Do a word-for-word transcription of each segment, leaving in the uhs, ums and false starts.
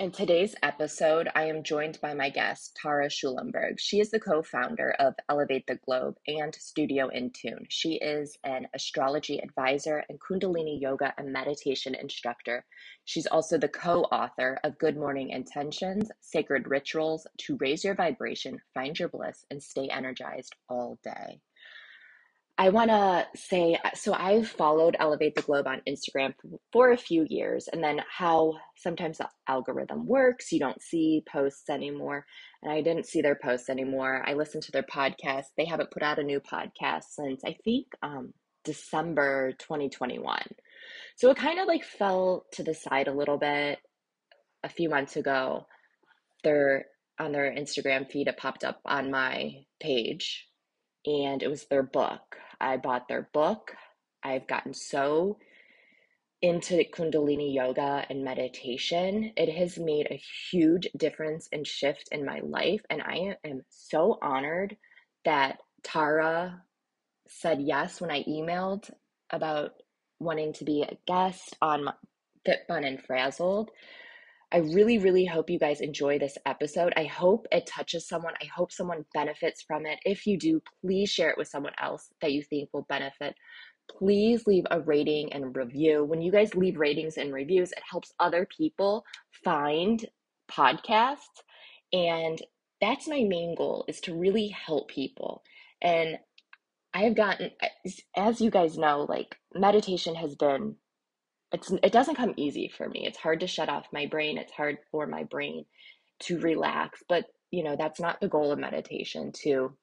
In today's episode, I am joined by my guest, Tara Schulenberg. She is the co-founder of Elevate the Globe and Studio In Tune. She is an astrology advisor and Kundalini yoga and meditation instructor. She's also the co-author of Good Morning Intentions, Sacred Rituals, to raise your vibration, find your bliss, and stay energized all day. I want to say, so I've followed Elevate the Globe on Instagram for a few years, and then how sometimes the algorithm works, you don't see posts anymore, and I didn't see their posts anymore. I listened to their podcast. They haven't put out a new podcast since, I think, um, December twenty twenty-one. So it kind of like fell to the side a little bit a few months ago. Their, on their Instagram feed, it popped up on my page, and it was their book. I bought their book. I've gotten so into Kundalini yoga and meditation. It has made a huge difference and shift in my life. And I am so honored that Tara said yes when I emailed about wanting to be a guest on Fit, Fun, and Frazzled. I really, really hope you guys enjoy this episode. I hope it touches someone. I hope someone benefits from it. If you do, please share it with someone else that you think will benefit. Please leave a rating and review. When you guys leave ratings and reviews, it helps other people find podcasts. And that's my main goal, is to really help people. And I have gotten, as you guys know, like meditation has been It's, it doesn't come easy for me. It's hard to shut off my brain. It's hard for my brain to relax. But, you know, that's not the goal of meditation, to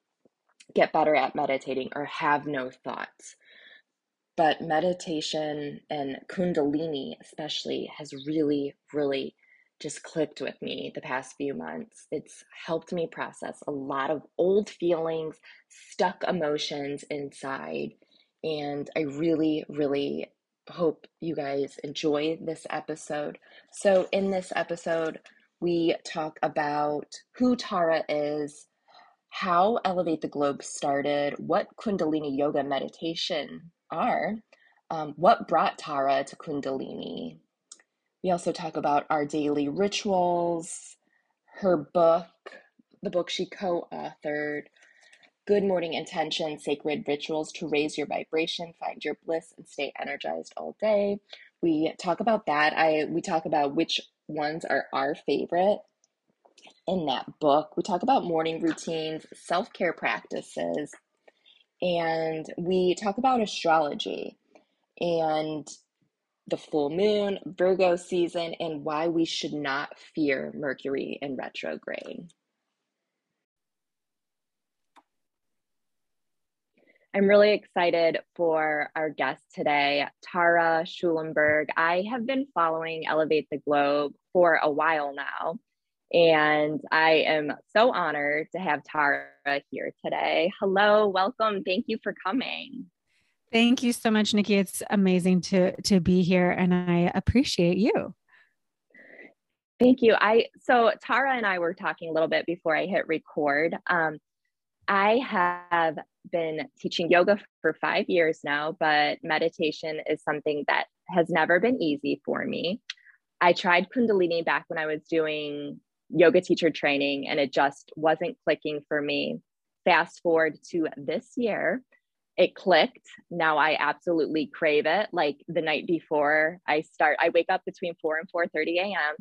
get better at meditating or have no thoughts. But meditation and Kundalini especially has really, really just clicked with me the past few months. It's helped me process a lot of old feelings, stuck emotions inside. And I really, really hope you guys enjoy this episode. So in this episode, we talk about who Tara is, how Elevate the Globe started, what Kundalini yoga meditation are, um, what brought Tara to Kundalini. We also talk about our daily rituals, her book, the book she co-authored, Good Morning Intention, Sacred Rituals, to raise your vibration, find your bliss, and stay energized all day. We talk about that. I we talk about which ones are our favorite in that book. We talk about morning routines, self-care practices, and we talk about astrology and the full moon, Virgo season, and why we should not fear Mercury in retrograde. I'm really excited for our guest today, Tara Schulenberg. I have been following Elevate the Globe for a while now, and I am so honored to have Tara here today. Hello, welcome. Thank you for coming. Thank you so much, Nikki. It's amazing to, to be here, and I appreciate you. Thank you. I so Tara and I were talking a little bit before I hit record. Um, I have been teaching yoga for five years now, but meditation is something that has never been easy for me. I tried Kundalini back when I was doing yoga teacher training, and it just wasn't clicking for me. Fast forward to this year, it clicked. Now I absolutely crave it. Like the night before I start, I wake up between four and four thirty a.m.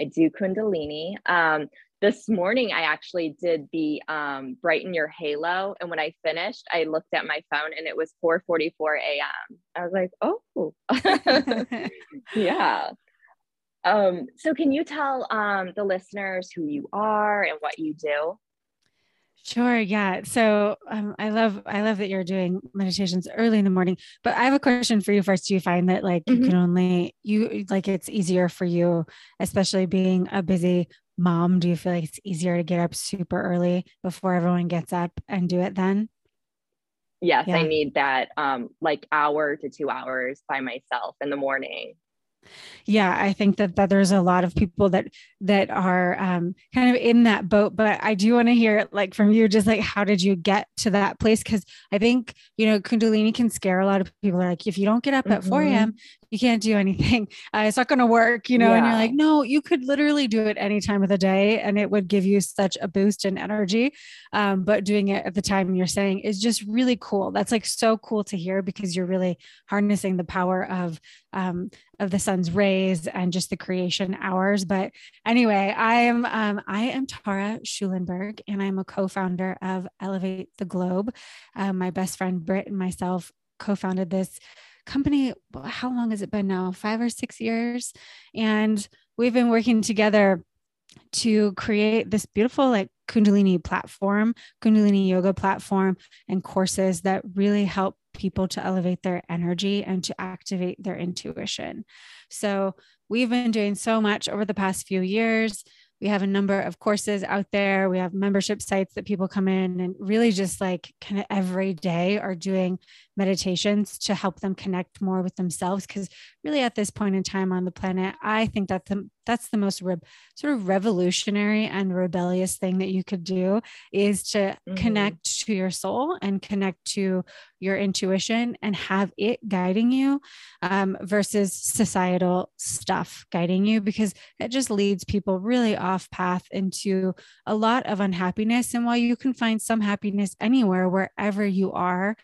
I do Kundalini. Um, This morning, I actually did the um, Brighten Your Halo. And when I finished, I looked at my phone and it was four forty-four a.m. I was like, oh, yeah. Um, so can you tell um, the listeners who you are and what you do? Sure. Yeah. So um, I love, I love that you're doing meditations early in the morning, but I have a question for you first. Do you find that like mm-hmm. you can only, you like, it's easier for you, especially being a busy mom? Do you feel like it's easier to get up super early before everyone gets up and do it then? Yes. Yeah. I need that um, like hour to two hours by myself in the morning. Yeah, I think that, that there's a lot of people that, that are um, kind of in that boat, but I do want to hear like from you, just like, how did you get to that place? Cause I think, you know, Kundalini can scare a lot of people. They're like, if you don't get up at mm-hmm. four a.m., you can't do anything. Uh, it's not going to work, you know? Yeah. And you're like, no, you could literally do it any time of the day and it would give you such a boost in energy. Um, but doing it at the time you're saying is just really cool. That's like so cool to hear because you're really harnessing the power of, um, of the sun's rays and just the creation hours. But anyway, I am, um, I am Tara Schulenberg and I'm a co-founder of Elevate the Globe. Um, my best friend, Britt, and myself co-founded this company. How long has it been now? Five or six years. And we've been working together to create this beautiful, like Kundalini platform, Kundalini yoga platform, and courses that really help people to elevate their energy and to activate their intuition. So we've been doing so much over the past few years. We have a number of courses out there. We have membership sites that people come in and really just like kind of every day are doing meditations to help them connect more with themselves. Cause really at this point in time on the planet, I think that's the, that's the most re- sort of revolutionary and rebellious thing that you could do is to mm-hmm. connect to your soul and connect to your intuition and have it guiding you um, versus societal stuff guiding you, because it just leads people really off path into a lot of unhappiness. And while you can find some happiness anywhere, wherever you are,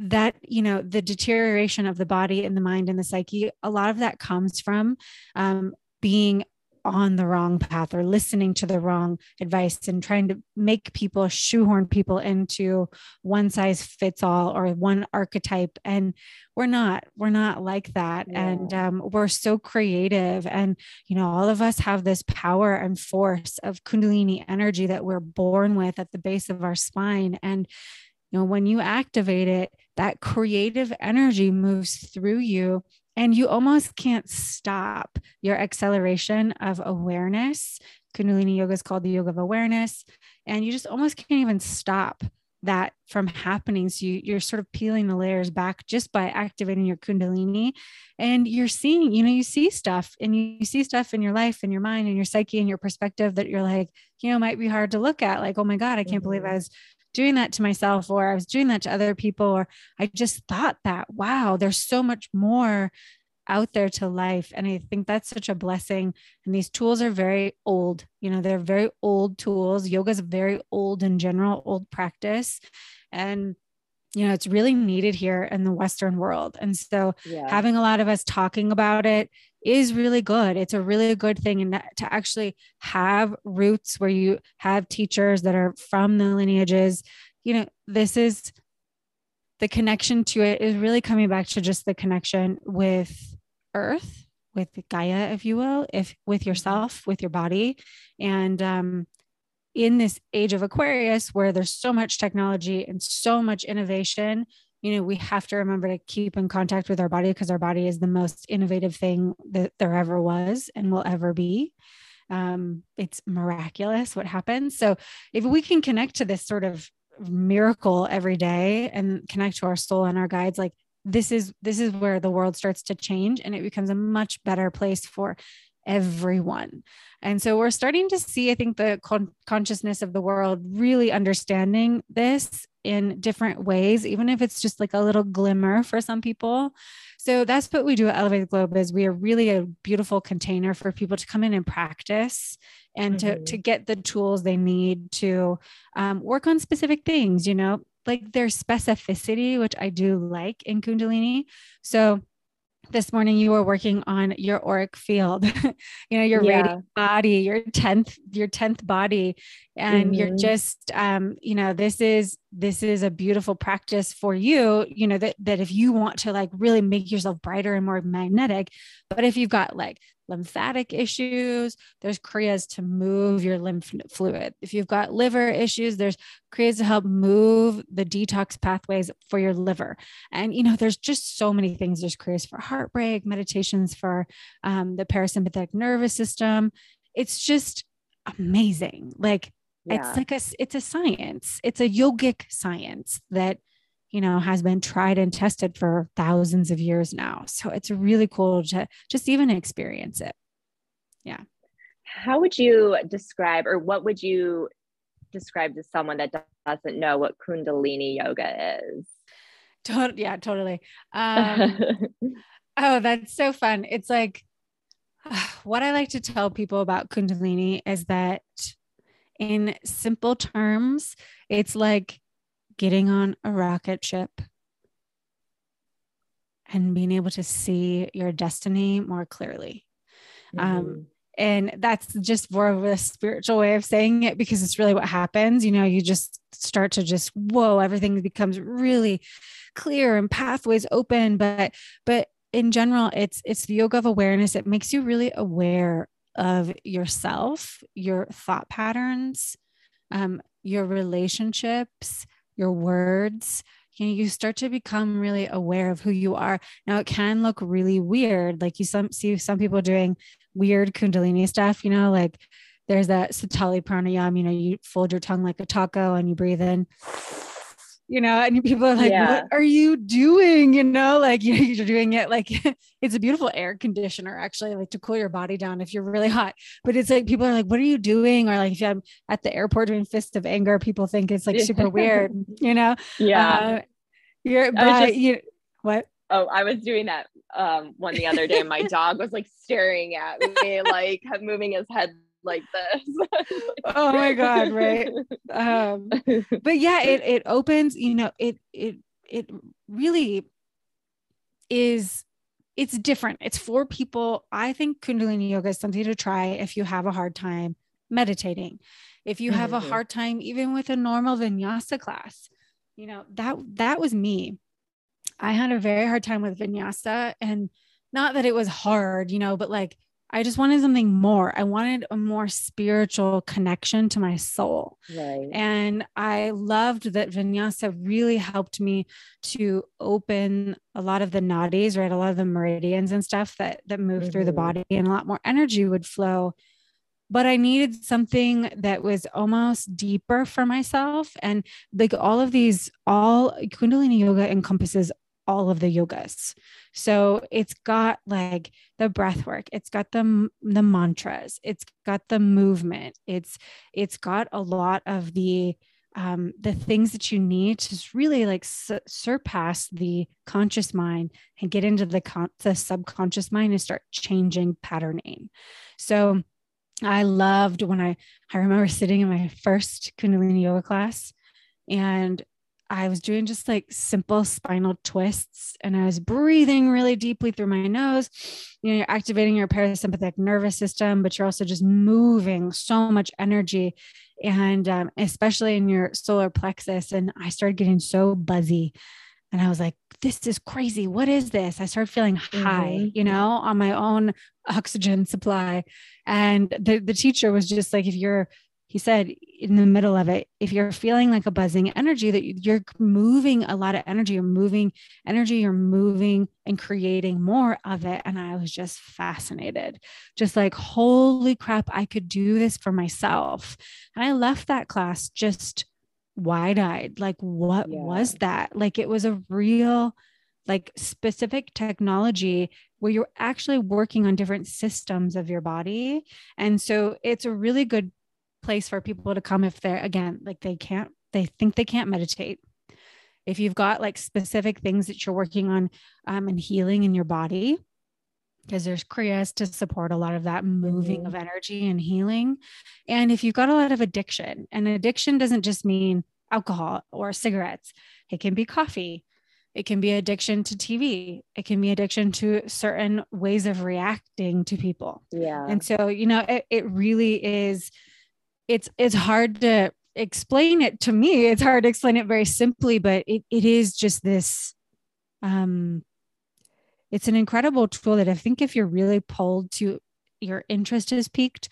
that, you know, the deterioration of the body and the mind and the psyche, a lot of that comes from um, being on the wrong path or listening to the wrong advice and trying to make people, shoehorn people into one size fits all or one archetype. And we're not, we're not like that. Yeah. And um, we're so creative and, you know, all of us have this power and force of Kundalini energy that we're born with at the base of our spine. And, you know, when you activate it, that creative energy moves through you and you almost can't stop your acceleration of awareness. Kundalini yoga is called the yoga of awareness. And you just almost can't even stop that from happening. So you, you're sort of peeling the layers back just by activating your Kundalini and you're seeing, you know, you see stuff and you see stuff in your life and your mind and your psyche and your perspective that you're like, you know, might be hard to look at. Like, oh my God, I can't mm-hmm. believe I was doing that to myself, or I was doing that to other people, or I just thought that, wow, there's so much more out there to life. And I think that's such a blessing. And these tools are very old, you know, they're very old tools. Yoga is very old in general, old practice. And, you know, it's really needed here in the Western world. And so yeah. having a lot of us talking about it is really good. It's a really good thing. And to actually have roots where you have teachers that are from the lineages, you know, this is the connection to it is really coming back to just the connection with Earth, with Gaia, if you will, if with yourself, with your body. And, um, in this age of Aquarius, where there's so much technology and so much innovation, you know, we have to remember to keep in contact with our body because our body is the most innovative thing that there ever was and will ever be. Um, it's miraculous what happens. So if we can connect to this sort of miracle every day and connect to our soul and our guides, like this is, this is where the world starts to change and it becomes a much better place for everyone. And so we're starting to see, I think, the con- consciousness of the world really understanding this in different ways, even if it's just like a little glimmer for some people. So that's what we do at Elevate the Globe is we are really a beautiful container for people to come in and practice and mm-hmm. to, to get the tools they need to um, work on specific things, you know, like their specificity, which I do like in Kundalini. So this morning you were working on your auric field, you know, your yeah. radiant body, your tenth, your tenth body. And mm-hmm. you're just, um, you know, this is, this is a beautiful practice for you, you know, that, that if you want to like really make yourself brighter and more magnetic, but if you've got like lymphatic issues, there's kriyas to move your lymph fluid. If you've got liver issues, there's kriyas to help move the detox pathways for your liver. And, you know, there's just so many things. There's kriyas for heartbreak, meditations for um, the parasympathetic nervous system. It's just amazing. Like, yeah. It's like a, it's a science. It's a yogic science that, you know, has been tried and tested for thousands of years now. So it's really cool to just even experience it. Yeah. How would you describe, or what would you describe to someone that doesn't know what Kundalini yoga is? To- yeah, totally. Um, oh, that's so fun. It's like, what I like to tell people about Kundalini is that in simple terms, it's like getting on a rocket ship and being able to see your destiny more clearly. Mm-hmm. Um, and that's just more of a spiritual way of saying it, because it's really what happens. You know, you just start to just, whoa, everything becomes really clear and pathways open. But, but in general, it's, it's the yoga of awareness. It makes you really aware of yourself, your thought patterns, um, your relationships, your words. You know, you start to become really aware of who you are. Now, it can look really weird. Like you some, see some people doing weird Kundalini stuff, you know, like there's that Sitali Pranayam, you know, you fold your tongue like a taco and you breathe in, you know, and people are like, yeah. What are you doing? You know, like you, you're doing it. Like it's a beautiful air conditioner, actually, like to cool your body down if you're really hot, but it's like, people are like, what are you doing? Or like, if I'm at the airport doing fists of anger, people think it's like super weird, you know? Yeah. Uh, you're, but just, you, what? Oh, I was doing that um, one the other day. My dog was like staring at me, like moving his head like this. Oh my God. Right. Um, but yeah, it, it opens, you know, it, it, it really is, it's different. It's for people. I think Kundalini yoga is something to try if you have a hard time meditating, if you have mm-hmm. a hard time, even with a normal vinyasa class, you know, that, that was me. I had a very hard time with vinyasa, and not that it was hard, you know, but like, I just wanted something more. I wanted a more spiritual connection to my soul. Right. And I loved that vinyasa really helped me to open a lot of the nadis, right? A lot of the meridians and stuff that, that move mm-hmm. through the body, and a lot more energy would flow. But I needed something that was almost deeper for myself. And like all of these, all Kundalini yoga encompasses all of the yogas. So it's got like the breath work, it's got the, the mantras, it's got the movement. It's, it's got a lot of the, um, the things that you need to really like su- surpass the conscious mind and get into the, con- the subconscious mind and start changing patterning. So I loved when I, I remember sitting in my first Kundalini yoga class, and I was doing just like simple spinal twists, and I was breathing really deeply through my nose. You know, you're activating your parasympathetic nervous system, but you're also just moving so much energy. And um, especially in your solar plexus. And I started getting so buzzy, and I was like, this is crazy. What is this? I started feeling high, mm-hmm. you know, on my own oxygen supply. And the, the teacher was just like, if you're, he said in the middle of it, if you're feeling like a buzzing energy, that you're moving a lot of energy, you're moving energy, you're moving and creating more of it. And I was just fascinated, just like, holy crap, I could do this for myself. And I left that class just wide-eyed. Like, what yeah. was that? Like, it was a real, like specific technology where you're actually working on different systems of your body. And so it's a really good place for people to come if they're, again, like they can't, they think they can't meditate. If you've got like specific things that you're working on um, and healing in your body, because there's kriyas to support a lot of that moving mm-hmm. of energy and healing. And if you've got a lot of addiction, and addiction doesn't just mean alcohol or cigarettes, it can be coffee. It can be addiction to T V. It can be addiction to certain ways of reacting to people. Yeah. And so, you know, it, it really is, It's, it's hard to explain it to me. It's hard to explain it very simply, but it, it is just this, um, it's an incredible tool that I think if you're really pulled to your interest is piqued,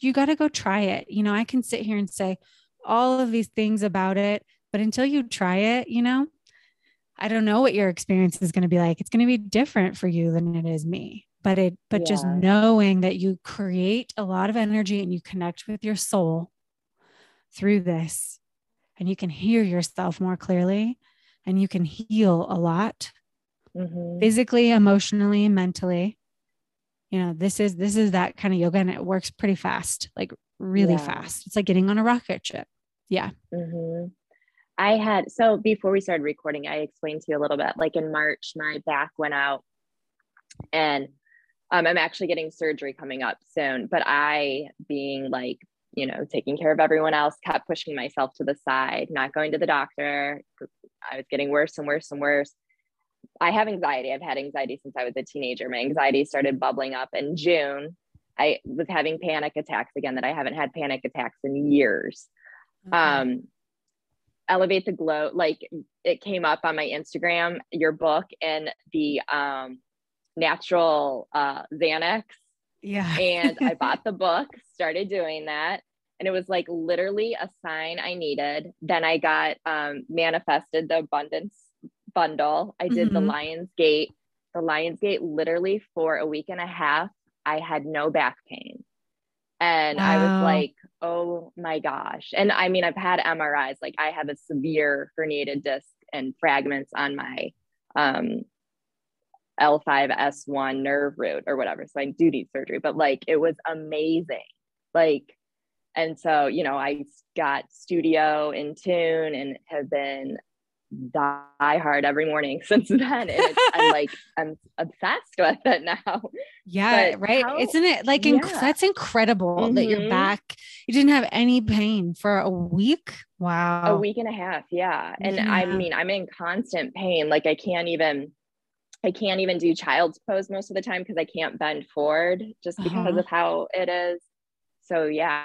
you got to go try it. You know, I can sit here and say all of these things about it, but until you try it, you know, I don't know what your experience is going to be like. It's going to be different for you than it is me, but it, but yeah. just knowing that you create a lot of energy and you connect with your soul through this, and you can hear yourself more clearly, and you can heal a lot, mm-hmm. physically, emotionally, mentally. You know, this is, this is that kind of yoga, and it works pretty fast, like really yeah. fast. It's like getting on a rocket ship. Yeah. Mm-hmm. I had, so before we started recording, I explained to you a little bit, like in March, my back went out, and um, I'm actually getting surgery coming up soon, but I, being like, you know, taking care of everyone else, kept pushing myself to the side, not going to the doctor. I was getting worse and worse and worse. I have anxiety. I've had anxiety since I was a teenager. My anxiety started bubbling up in June. I was having panic attacks again that I haven't had panic attacks in years. Okay. Um, Elevate the Globe, like it came up on my Instagram, your book, and the um, natural uh, Xanax. Yeah. And I bought the book, started doing that. And it was like literally a sign I needed. Then I got um, manifested the abundance bundle. I did mm-hmm. the Lionsgate, the Lionsgate literally for a week and a half. I had no back pain. And wow. I was like, oh my gosh. And I mean, I've had M R Is, like I have a severe herniated disc and fragments on my um, L five S one nerve root or whatever. So I do need surgery, but like, it was amazing. Like, and so, you know, I got Studio In Tune and have been die hard every morning since then. And it's, I'm like, I'm obsessed with it now. Yeah. But right. How, Isn't it like, inc- yeah. that's incredible mm-hmm. that you're back. You didn't have any pain for a week. Wow. A week and a half. Yeah. And yeah. I mean, I'm in constant pain. Like I can't even, I can't even do child's pose most of the time because I can't bend forward just because uh-huh. of how it is. So yeah.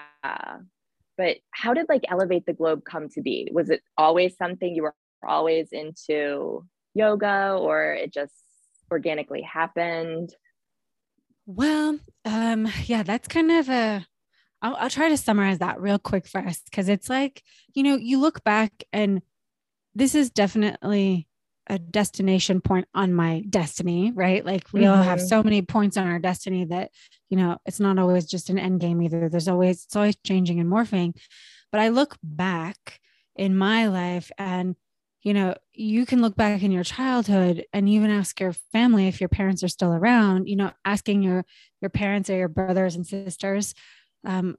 But how did like Elevate the Globe come to be? Was it always something you were always into yoga, or it just organically happened? Well, um, yeah, that's kind of a, I'll, I'll try to summarize that real quick for us. Cause it's like, you know, you look back and this is definitely a destination point on my destiny, right? Like we mm-hmm. all have so many points on our destiny that, you know, it's not always just an end game either. There's always, it's always changing and morphing, but I look back in my life and, you know, you can look back in your childhood and even ask your family, if your parents are still around, you know, asking your, your parents or your brothers and sisters, um,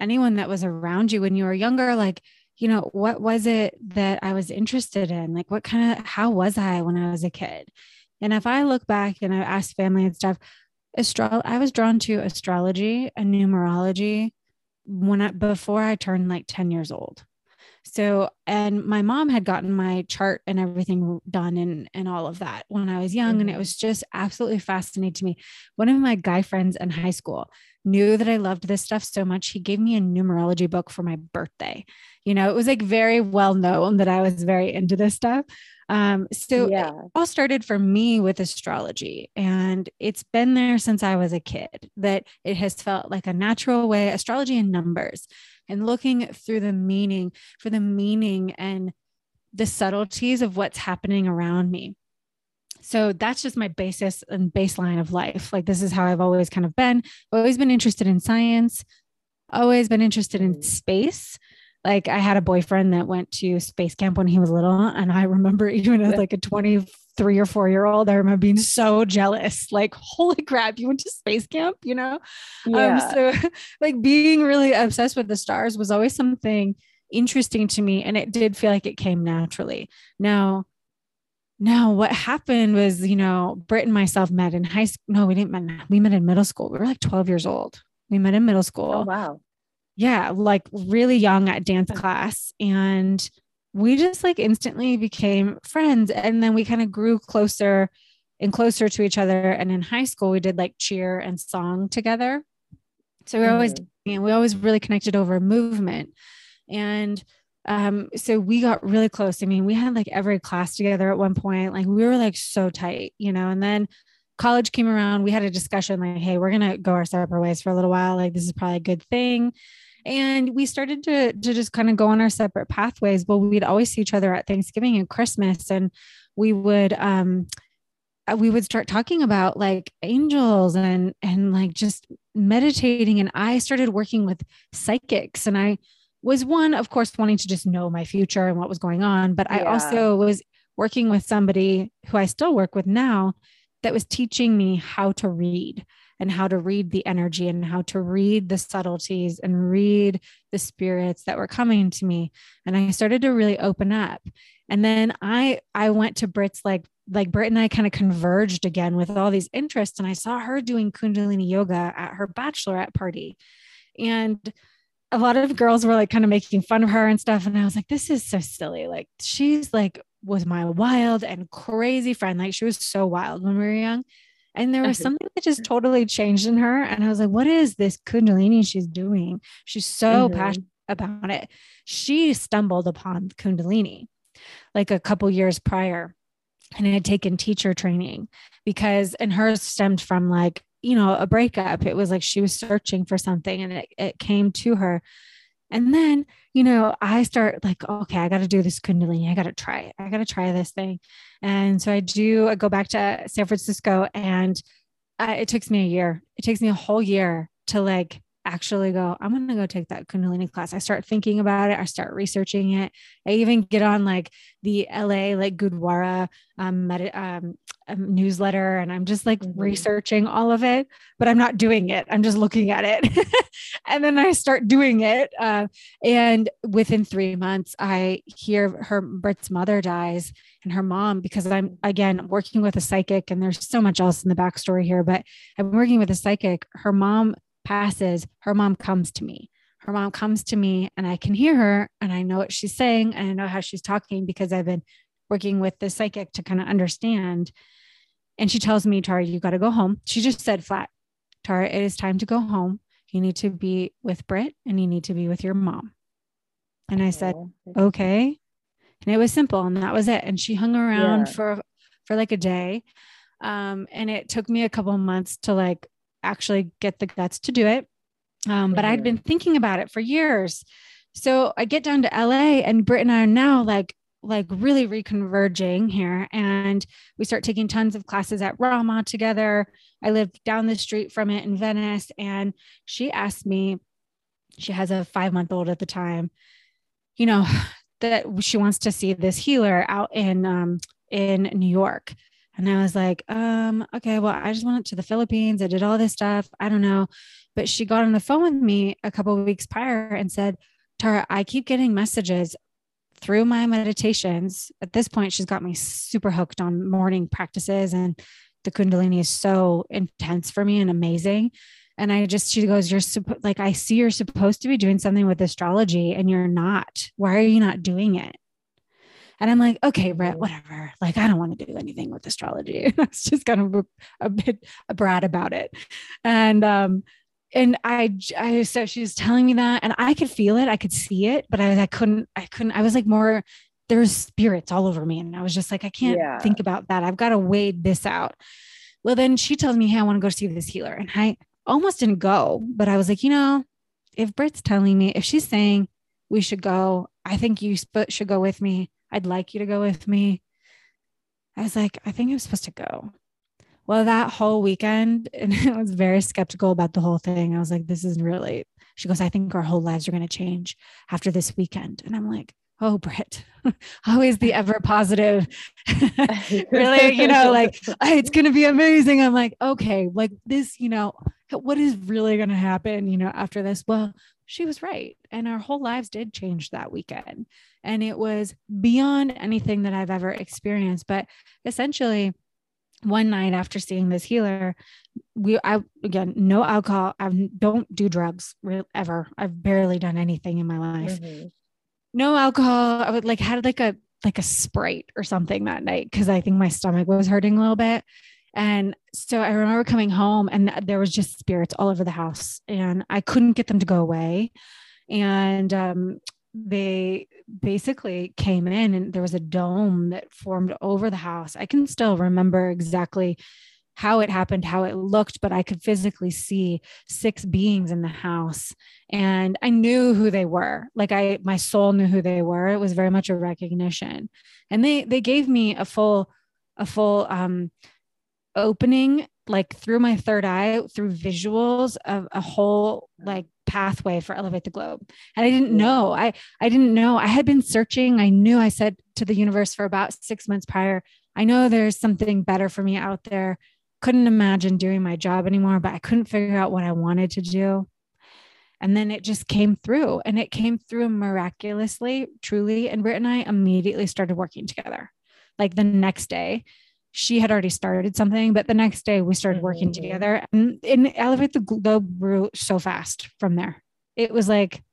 anyone that was around you when you were younger, like, you know, what was it that I was interested in? Like what kind of, how was I when I was a kid? And if I look back and I ask family and stuff, astro- I was drawn to astrology and numerology when I, before I turned like ten years old. So, and my mom had gotten my chart and everything done and, and all of that when I was young. Mm-hmm. And it was just absolutely fascinating to me. One of my guy friends in high school knew that I loved this stuff so much. He gave me a numerology book for my birthday. You know, it was like very well known that I was very into this stuff. Um, so yeah. it all started for me with astrology, and it's been there since I was a kid that it has felt like a natural way, astrology and numbers, and looking through the meaning for the meaning and the subtleties of what's happening around me. So that's just my basis and baseline of life. Like this is how I've always kind of been, always been interested in science, always been interested in space. Like I had a boyfriend that went to space camp when he was little. And I remember even as like a twenty-three or four year old, I remember being so jealous, like, holy crap, you went to space camp, you know? Yeah. Um, so like being really obsessed with the stars was always something interesting to me. And it did feel like it came naturally. Now, Now, what happened was, you know, Britt and myself met in high school. No, we didn't met. We met in middle school. We were like twelve years old. We met in middle school. Oh, wow. Yeah. Like really young at dance class. And we just like instantly became friends. And then we kind of grew closer and closer to each other. And in high school, we did like cheer and song together. So we were mm-hmm. always, you know, we always really connected over movement. And Um, so we got really close. I mean, we had like every class together at one point, like we were like so tight, you know, and then college came around, we had a discussion like, hey, we're going to go our separate ways for a little while. Like, this is probably a good thing. And we started to, to just kind of go on our separate pathways. Well, we'd always see each other at Thanksgiving and Christmas. And we would, um, we would start talking about like angels and, and like just meditating. And I started working with psychics, and I was one, of course, wanting to just know my future and what was going on. But yeah. I also was working with somebody who I still work with now that was teaching me how to read and how to read the energy and how to read the subtleties and read the spirits that were coming to me. And I started to really open up. And then I, I went to Brit's, like, like Britt and I kind of converged again with all these interests. And I saw her doing Kundalini yoga at her bachelorette party. And a lot of girls were like kind of making fun of her and stuff. And I was like, this is so silly. Like, she's like, was my wild and crazy friend. Like, she was so wild when we were young. And there was something that just totally changed in her. And I was like, what is this Kundalini she's doing? She's so mm-hmm. passionate about it. She stumbled upon Kundalini like a couple years prior, and I had taken teacher training, because, and hers stemmed from like, you know, a breakup. It was like, she was searching for something, and it, it came to her. And then, you know, I start like, okay, I got to do this Kundalini. I got to try it. I got to try this thing. And so I do, I go back to San Francisco, and I, it takes me a year. It takes me a whole year to like actually go, I'm going to go take that Kundalini class. I start thinking about it. I start researching it. I even get on like the L A, like Gurdwara um, med- um, newsletter. And I'm just like mm-hmm. researching all of it, but I'm not doing it. I'm just looking at it. And then I start doing it. Uh, and within three months, I hear her, Bert's mother dies, and her mom, because I'm, again, working with a psychic, and there's so much else in the backstory here, but I'm working with a psychic. Her mom passes, her mom comes to me, her mom comes to me, and I can hear her, and I know what she's saying, and I know how she's talking, because I've been working with the psychic to kind of understand. And she tells me, Tara, you got to go home. She just said flat, Tara, it is time to go home. You need to be with Britt, and you need to be with your mom. And I said, okay. And it was simple, and that was it. And she hung around yeah. for, for like a day. Um, and it took me a couple of months to like actually get the guts to do it. Um, but I'd been thinking about it for years. So I get down to L A, and Britt and I are now like, like really reconverging here. And we start taking tons of classes at Rama together. I lived down the street from it in Venice. And she asked me, she has a five month old at the time, you know, that she wants to see this healer out in, um, in New York. And I was like, um, okay, well, I just went to the Philippines. I did all this stuff. I don't know. But she got on the phone with me a couple of weeks prior and said, Tara, I keep getting messages through my meditations. At this point, she's got me super hooked on morning practices, and the Kundalini is so intense for me and amazing. And I just, she goes, you're supp- like, I see you're supposed to be doing something with astrology, and you're not. Why are you not doing it? And I'm like, okay, Brett, whatever. Like, I don't want to do anything with astrology. And I was just kind of a bit a brat about it. And, um, and I, I, so she was telling me that, and I could feel it. I could see it, but I, I couldn't, I couldn't, I was like more, there's spirits all over me. And I was just like, I can't yeah. think about that. I've got to wade this out. Well, then she tells me, hey, I want to go see this healer. And I almost didn't go, but I was like, you know, if Britt's telling me, if she's saying we should go, I think you sp- should go with me. I'd like you to go with me. I was like, I think I'm supposed to go. Well, that whole weekend, and I was very skeptical about the whole thing. I was like, this isn't really, she goes, I think our whole lives are going to change after this weekend. And I'm like, oh, Britt, always the ever positive. Really, you know, like, it's going to be amazing. I'm like, okay, like this, you know, what is really going to happen, you know, after this? Well, she was right. And our whole lives did change that weekend. And it was beyond anything that I've ever experienced. But essentially, one night after seeing this healer, we, I, again, no alcohol, I don't do drugs ever. I've barely done anything in my life. Mm-hmm. No alcohol. I would like had like a, like a Sprite or something that night, 'cause I think my stomach was hurting a little bit. And so I remember coming home, and there was just spirits all over the house, and I couldn't get them to go away. And, um, they basically came in, and there was a dome that formed over the house. I can still remember exactly how it happened, how it looked, but I could physically see six beings in the house. And I knew who they were. Like I, my soul knew who they were. It was very much a recognition. And they, they gave me a full, a full um, opening, like through my third eye, through visuals of a whole like pathway for Elevate the Globe. And I didn't know, I, I didn't know I had been searching. I knew I said to the universe for about six months prior, I know there's something better for me out there. Couldn't imagine doing my job anymore, but I couldn't figure out what I wanted to do. And then it just came through and it came through miraculously, truly. And Britt and I immediately started working together. Like the next day, she had already started something, but the next day we started working mm-hmm. together, and, and Elevate the Globe grew so fast from there. It was like,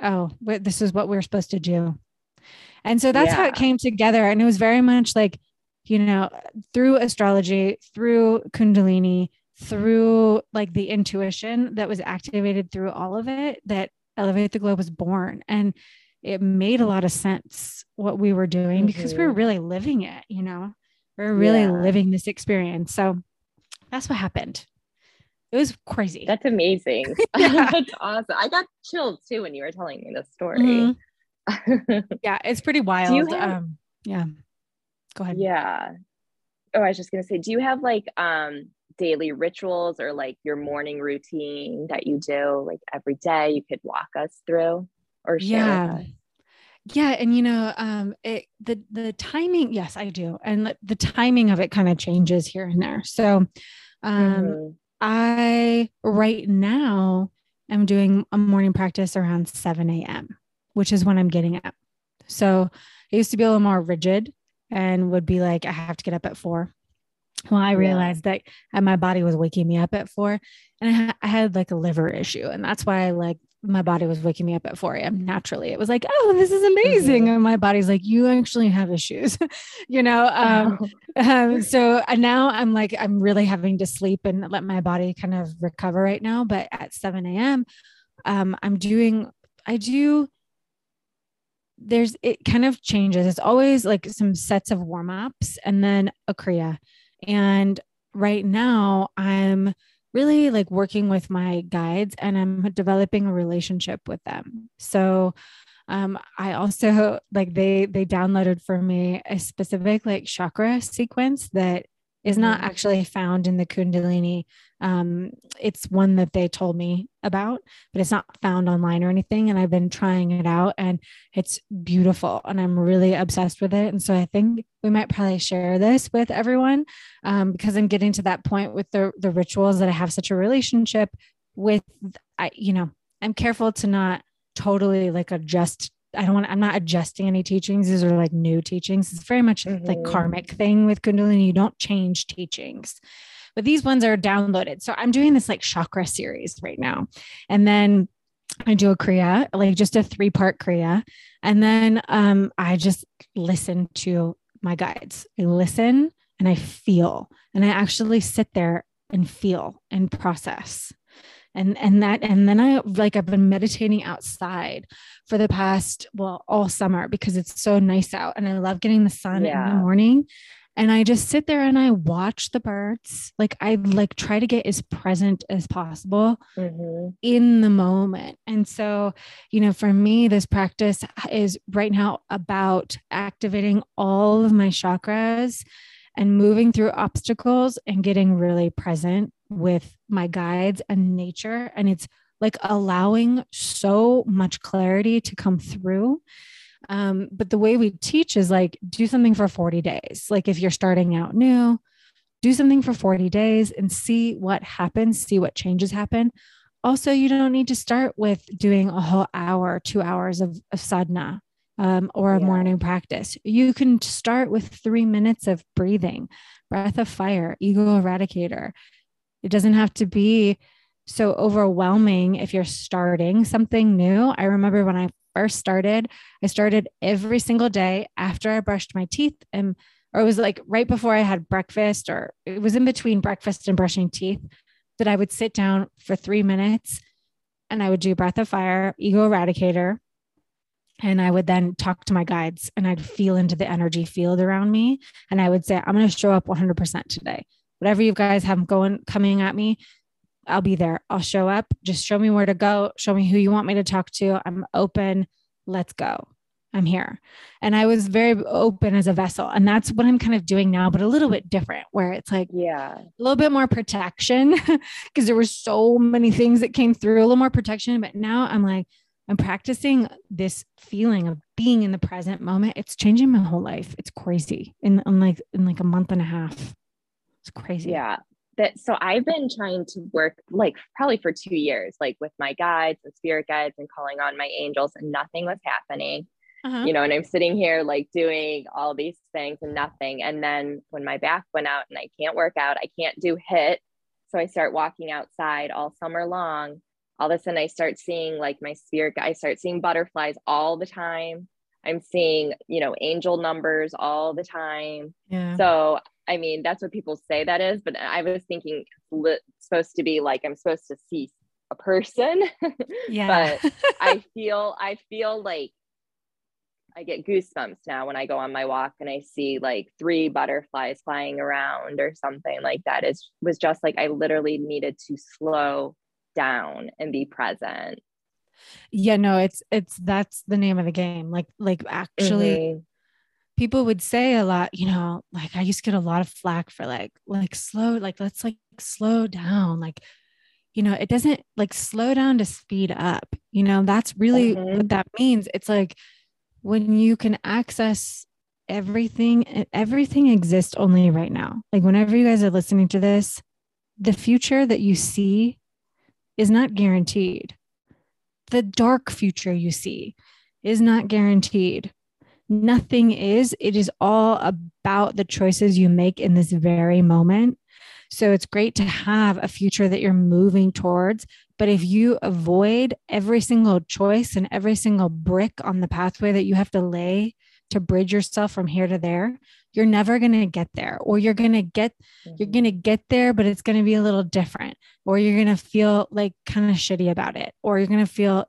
oh, this is what we're supposed to do. And so that's yeah. how it came together. And it was very much like, you know, through astrology, through Kundalini, through like the intuition that was activated through all of it, that Elevate the Globe was born. And it made a lot of sense what we were doing, because we were really living it, you know, we we're really yeah. living this experience. So that's what happened. It was crazy. That's amazing. Yeah. That's awesome. I got chilled too when you were telling me this story. Mm-hmm. Yeah, it's pretty wild. Have- um, yeah. Go ahead. Yeah. Oh, I was just going to say, do you have like, um, daily rituals or like your morning routine that you do like every day you could walk us through or share? Yeah. With us? Yeah. And you know, um, it, the, the timing, yes, I do. And the timing of it kind of changes here and there. So, um, mm-hmm. I right now am doing a morning practice around seven a.m., which is when I'm getting up. So it used to be a little more rigid and would be like, I have to get up at four. Well, I realized yeah. that my body was waking me up at four, and I, ha- I had like a liver issue. And that's why I like, my body was waking me up at four a.m. naturally. It was like, oh, this is amazing. Mm-hmm. And my body's like, you actually have issues, you know? Um, wow. um, so and now I'm like, I'm really having to sleep and let my body kind of recover right now. But at seven a.m. um, I'm doing, I do there's, it kind of changes. It's always like some sets of warm-ups and then a Kriya. And right now I'm really like working with my guides, and I'm developing a relationship with them. So, um, I also like, they, they downloaded for me a specific like chakra sequence that is not actually found in the Kundalini. Um, it's one that they told me about, but it's not found online or anything. And I've been trying it out, and it's beautiful, and I'm really obsessed with it. And so I think we might probably share this with everyone, um, because I'm getting to that point with the, the rituals that I have such a relationship with. I, you know, I'm careful to not totally like adjust. I don't want to, I'm not adjusting any teachings. These are like new teachings. It's very much mm-hmm. like karmic thing with Kundalini. You don't change teachings, but these ones are downloaded. So I'm doing this like chakra series right now. And then I do a Kriya, like just a three part Kriya. And then, um, I just listen to my guides. I listen and I feel, and I actually sit there and feel and process. And, and that, and then I, like, I've been meditating outside for the past, well, all summer, because it's so nice out and I love getting the sun yeah. in the morning. And I just sit there and I watch the birds. Like I like try to get as present as possible mm-hmm. in the moment. And so, you know, for me, this practice is right now about activating all of my chakras and moving through obstacles and getting really present with my guides and nature. And it's like allowing so much clarity to come through. Um, but the way we teach is like, do something for forty days. Like if you're starting out new, do something for forty days and see what happens, see what changes happen. Also, you don't need to start with doing a whole hour, two hours of, of sadhana. Um, or a yeah. morning practice. You can start with three minutes of breathing, breath of fire, ego eradicator. It doesn't have to be so overwhelming if you're starting something new. I remember when I first started, I started every single day after I brushed my teeth, and or it was like right before I had breakfast, or it was in between breakfast and brushing teeth, that I would sit down for three minutes and I would do breath of fire, ego eradicator. And I would then talk to my guides, and I'd feel into the energy field around me. And I would say, I'm going to show up one hundred percent today. whatever you guys have going, coming at me, I'll be there. I'll show up. Just show me where to go. Show me who you want me to talk to. I'm open. Let's go. I'm here. And I was very open as a vessel. And that's what I'm kind of doing now, but a little bit different, where it's like, yeah, a little bit more protection because there were so many things that came through, a little more protection. But now I'm like, I'm practicing this feeling of being in the present moment. It's changing my whole life. It's crazy. In, in like, in like a month and a half. It's crazy. Yeah. That, so I've been trying to work like probably for two years, like with my guides and spirit guides and calling on my angels, and nothing was happening. Uh-huh. You know, and I'm sitting here like doing all these things and nothing. And then when my back went out and I can't work out, I can't do H I I T. So I start walking outside all summer long. All of a sudden I start seeing like my spirit, I start seeing butterflies all the time. I'm seeing, you know, angel numbers all the time. Yeah. So, I mean, that's what people say that is, but I was thinking it's supposed to be like, I'm supposed to see a person, yeah. But I feel, I feel like I get goosebumps now when I go on my walk and I see like three butterflies flying around or something like that. It was just like, I literally needed to slow down and be present. Yeah, no, it's, it's, that's the name of the game. Like, like actually mm-hmm. people would say a lot, you know, like I used to get a lot of flack for like, like slow, like, let's like slow down. Like, you know, it doesn't like slow down to speed up, you know, that's really mm-hmm. what that means. It's like, when you can access everything, everything exists only right now. Like whenever you guys are listening to this, the future that you see is not guaranteed. The dark future you see is not guaranteed. Nothing is. It is all about the choices you make in this very moment. So it's great to have a future that you're moving towards. But if you avoid every single choice and every single brick on the pathway that you have to lay to bridge yourself from here to there, you're never going to get there, or you're going to get, you're going to get there, but it's going to be a little different, or you're going to feel like kind of shitty about it, or you're going to feel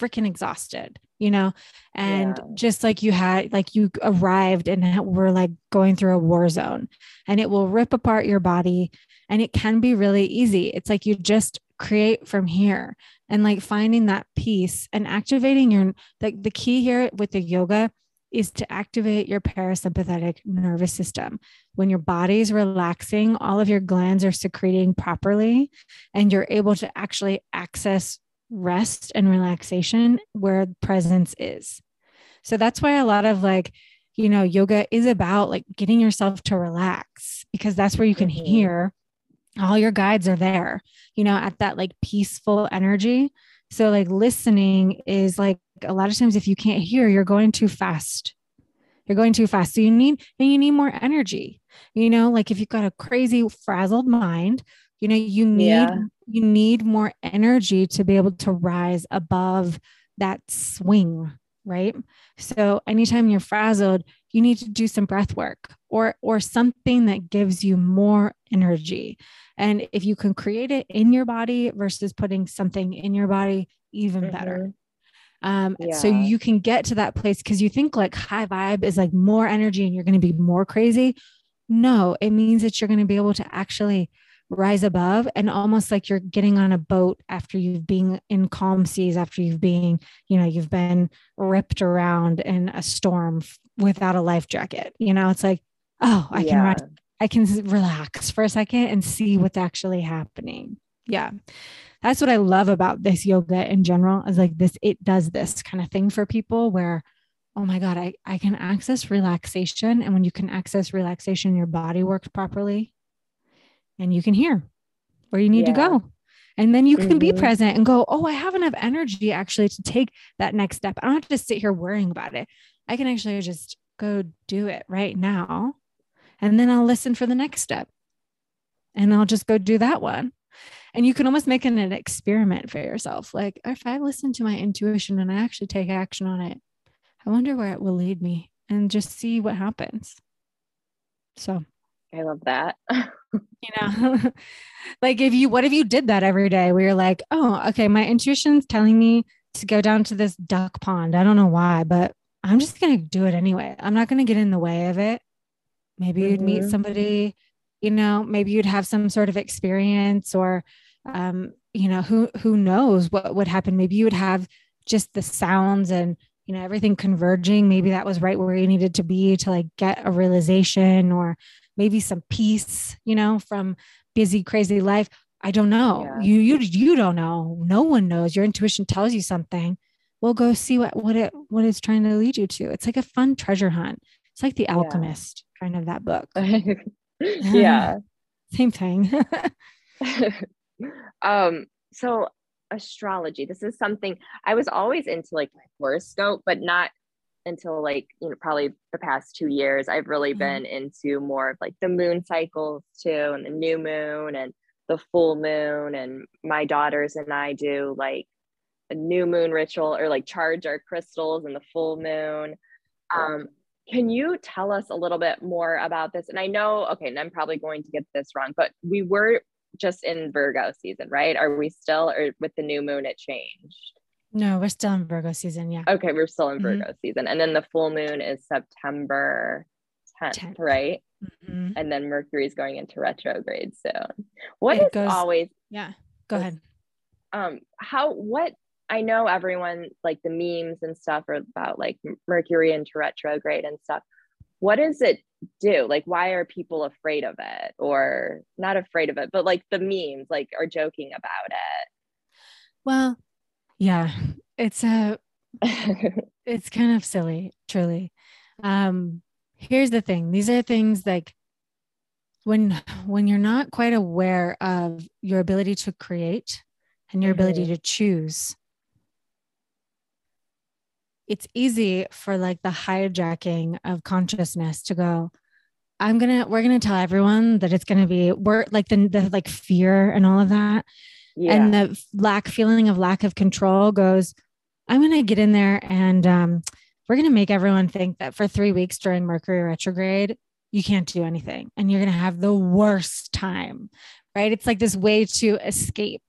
freaking exhausted, you know, and yeah. just like you had, like you arrived and we're like going through a war zone, and it will rip apart your body, and it can be really easy. It's like you just create from here, and like finding that peace and activating your, like the key here with the yoga is to activate your parasympathetic nervous system. When your body's relaxing, all of your glands are secreting properly, and you're able to actually access rest and relaxation where presence is. So that's why a lot of like, you know, yoga is about like getting yourself to relax, because that's where you can hear all your guides are there, you know, at that like peaceful energy. So like listening is like, a lot of times if you can't hear, you're going too fast. You're going too fast. So you need, and you need more energy, you know, like if you've got a crazy frazzled mind, you know, you need, yeah. you need more energy to be able to rise above that swing. Right. So anytime you're frazzled, you need to do some breath work or, or something that gives you more energy. And if you can create it in your body versus putting something in your body, even mm-hmm. better. Um, yeah. So you can get to that place, because you think like high vibe is like more energy and you're going to be more crazy. No, it means that you're going to be able to actually rise above, and almost like you're getting on a boat after you've been in calm seas, after you've been, you know, you've been ripped around in a storm without a life jacket. You know, it's like, oh, I yeah. can, rise, I can relax for a second and see what's actually happening. Yeah. That's what I love about this yoga in general, is like this, it does this kind of thing for people where, oh my God, I, I can access relaxation. And when you can access relaxation, your body works properly, and you can hear where you need yeah. to go. And then you can mm-hmm. be present and go, oh, I have enough energy actually to take that next step. I don't have to sit here worrying about it. I can actually just go do it right now. And then I'll listen for the next step, and I'll just go do that one. And you can almost make an, an experiment for yourself. Like, if I listen to my intuition and I actually take action on it, I wonder where it will lead me, and just see what happens. So I love that. You know, like if you, what if you did that every day where you're like, oh, okay, my intuition's telling me to go down to this duck pond. I don't know why, but I'm just going to do it anyway. I'm not going to get in the way of it. Maybe mm-hmm. you'd meet somebody. you know, maybe you'd have some sort of experience, or, um, you know, who, who knows what would happen. Maybe you would have just the sounds and, you know, everything converging. Maybe that was right where you needed to be to like get a realization, or maybe some peace, you know, from busy, crazy life. I don't know. Yeah. You, you, you don't know. No one knows. Your intuition tells you something. We'll go see what, what it, what it's trying to lead you to. It's like a fun treasure hunt. It's like The Alchemist, yeah. kind of that book. Yeah. Same thing. um, so astrology, this is something I was always into, like my horoscope, but not until like, you know, probably the past two years, I've really mm-hmm. been into more of like the moon cycles too, and the new moon and the full moon. And my daughters and I do like a new moon ritual, or like charge our crystals in the full moon. Um, can you tell us a little bit more about this? And I know, okay, and I'm probably going to get this wrong, but we were just in Virgo season, right? Are we still, or with the new moon, it changed? No, we're still in Virgo season. Yeah. Okay. We're still in Virgo mm-hmm. season. And then the full moon is September tenth, tenth. Right? Mm-hmm. And then Mercury's going into retrograde soon. What it is goes, always, yeah, go ahead. Um, how, what, I know everyone, like the memes and stuff are about like Mercury into retrograde and stuff. What does it do? Like, why are people afraid of it, or not afraid of it, but like the memes like are joking about it? Well, yeah, it's a, it's kind of silly, truly. Um, here's the thing. These are things like when, when you're not quite aware of your ability to create and your mm-hmm. ability to choose, it's easy for like the hijacking of consciousness to go, I'm going to, we're going to tell everyone that it's going to be, we're like the, the like fear and all of that. Yeah. And the lack feeling of lack of control goes, I'm going to get in there and um, we're going to make everyone think that for three weeks during Mercury retrograde, you can't do anything and you're going to have the worst time, right? It's like this way to escape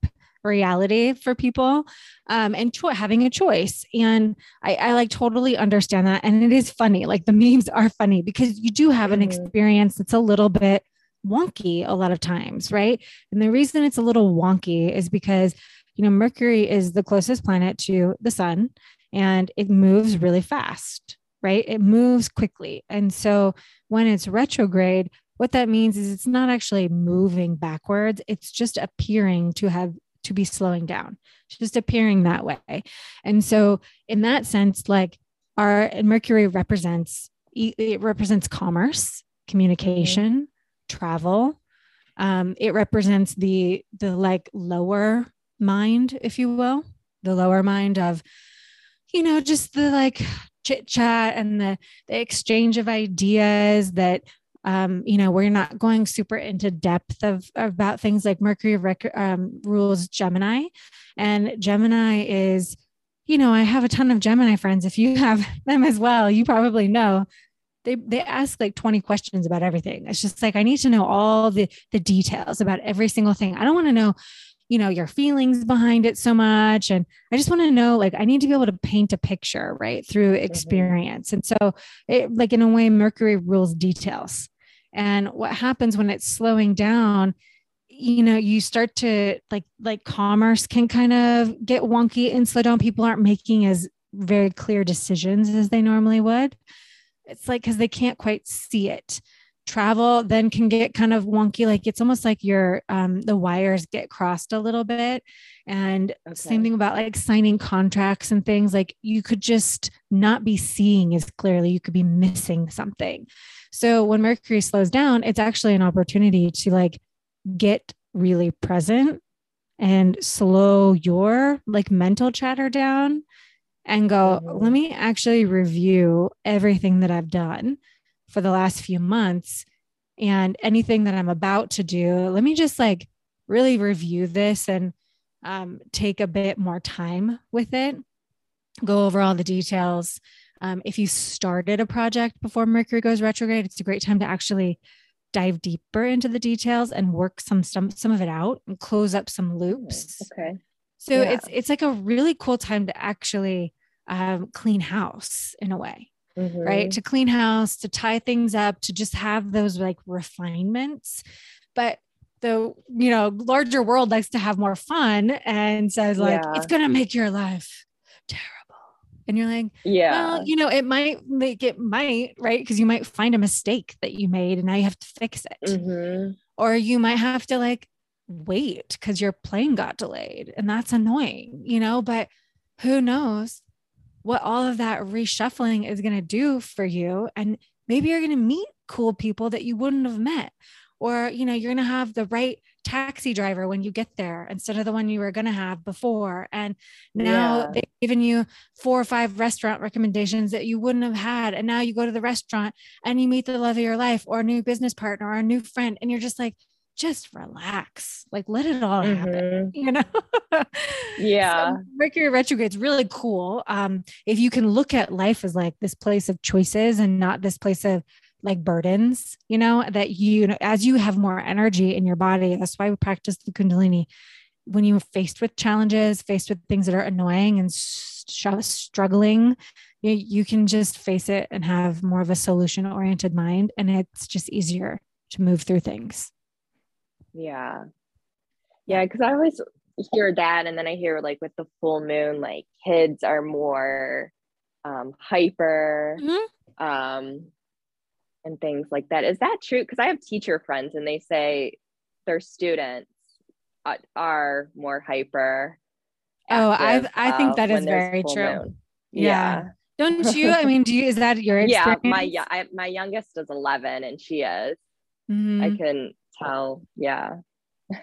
reality for people, um, and cho- having a choice. And I, I like totally understand that. And it is funny. Like the memes are funny because you do have an experience that's a little bit wonky a lot of times. Right. And the reason it's a little wonky is because, you know, Mercury is the closest planet to the sun and it moves really fast, right? It moves quickly. And so when it's retrograde, what that means is it's not actually moving backwards. It's just appearing to have to be slowing down, just appearing that way. And so in that sense, like our Mercury represents, it represents commerce, communication, travel. Um, it represents the, the like lower mind, if you will, the lower mind of, you know, just the like chit chat and the, the exchange of ideas that, Um, you know, we're not going super into depth of about things like Mercury rec- um, rules Gemini, and Gemini is, you know, I have a ton of Gemini friends. If you have them as well, you probably know they they ask like twenty questions about everything. It's just like I need to know all the the details about every single thing. I don't want to know, you know, your feelings behind it so much. And I just want to know, like, I need to be able to paint a picture, right, through experience. Mm-hmm. And so it, like, in a way, Mercury rules details. And what happens when it's slowing down, you know, you start to like, like commerce can kind of get wonky and slow down. People aren't making as very clear decisions as they normally would. It's like, cause they can't quite see it. Travel then can get kind of wonky. Like it's almost like your, um, the wires get crossed a little bit. And okay. Same thing about like signing contracts and things, like you could just not be seeing as clearly, you could be missing something. So when Mercury slows down, it's actually an opportunity to like get really present and slow your like mental chatter down and go, mm-hmm. let me actually review everything that I've done for the last few months and anything that I'm about to do. Let me just like really review this and um, take a bit more time with it. Go over all the details. Um, if you started a project before Mercury goes retrograde, it's a great time to actually dive deeper into the details and work some, some, some of it out and close up some loops. Okay. So yeah. it's, it's like a really cool time to actually um, clean house in a way. mm-hmm. right? To clean house, to tie things up, to just have those like refinements. But the, you know, larger world likes to have more fun and says like, yeah. it's going to make your life terrible. And you're like, yeah, well, you know, it might make it might, right? Because you might find a mistake that you made and now you have to fix it. Mm-hmm. Or you might have to like wait because your plane got delayed and that's annoying, you know, but who knows what all of that reshuffling is going to do for you. And maybe you're going to meet cool people that you wouldn't have met. Or, you know, you're going to have the right taxi driver when you get there instead of the one you were going to have before. And now yeah. they've given you four or five restaurant recommendations that you wouldn't have had. And now you go to the restaurant and you meet the love of your life or a new business partner or a new friend. And you're just like, just relax, like let it all mm-hmm. happen, you know? Yeah. So Mercury retrograde is really cool. Um, if you can look at life as like this place of choices and not this place of like burdens, you know, that you, as you have more energy in your body, that's why we practice the Kundalini. When you're faced with challenges, faced with things that are annoying and st- struggling, you, you can just face it and have more of a solution oriented mind. And it's just easier to move through things. Yeah. Yeah. Cause I always hear that. And then I hear like with the full moon, like kids are more um, hyper, mm-hmm. um, and things like that. Is that true? Because I have teacher friends and they say their students are more hyper. Oh, I I think that is very true. Yeah. yeah. Don't you? I mean, do you, is that your experience? Yeah. My, I, my youngest is eleven and she is, mm-hmm. I can tell. Yeah.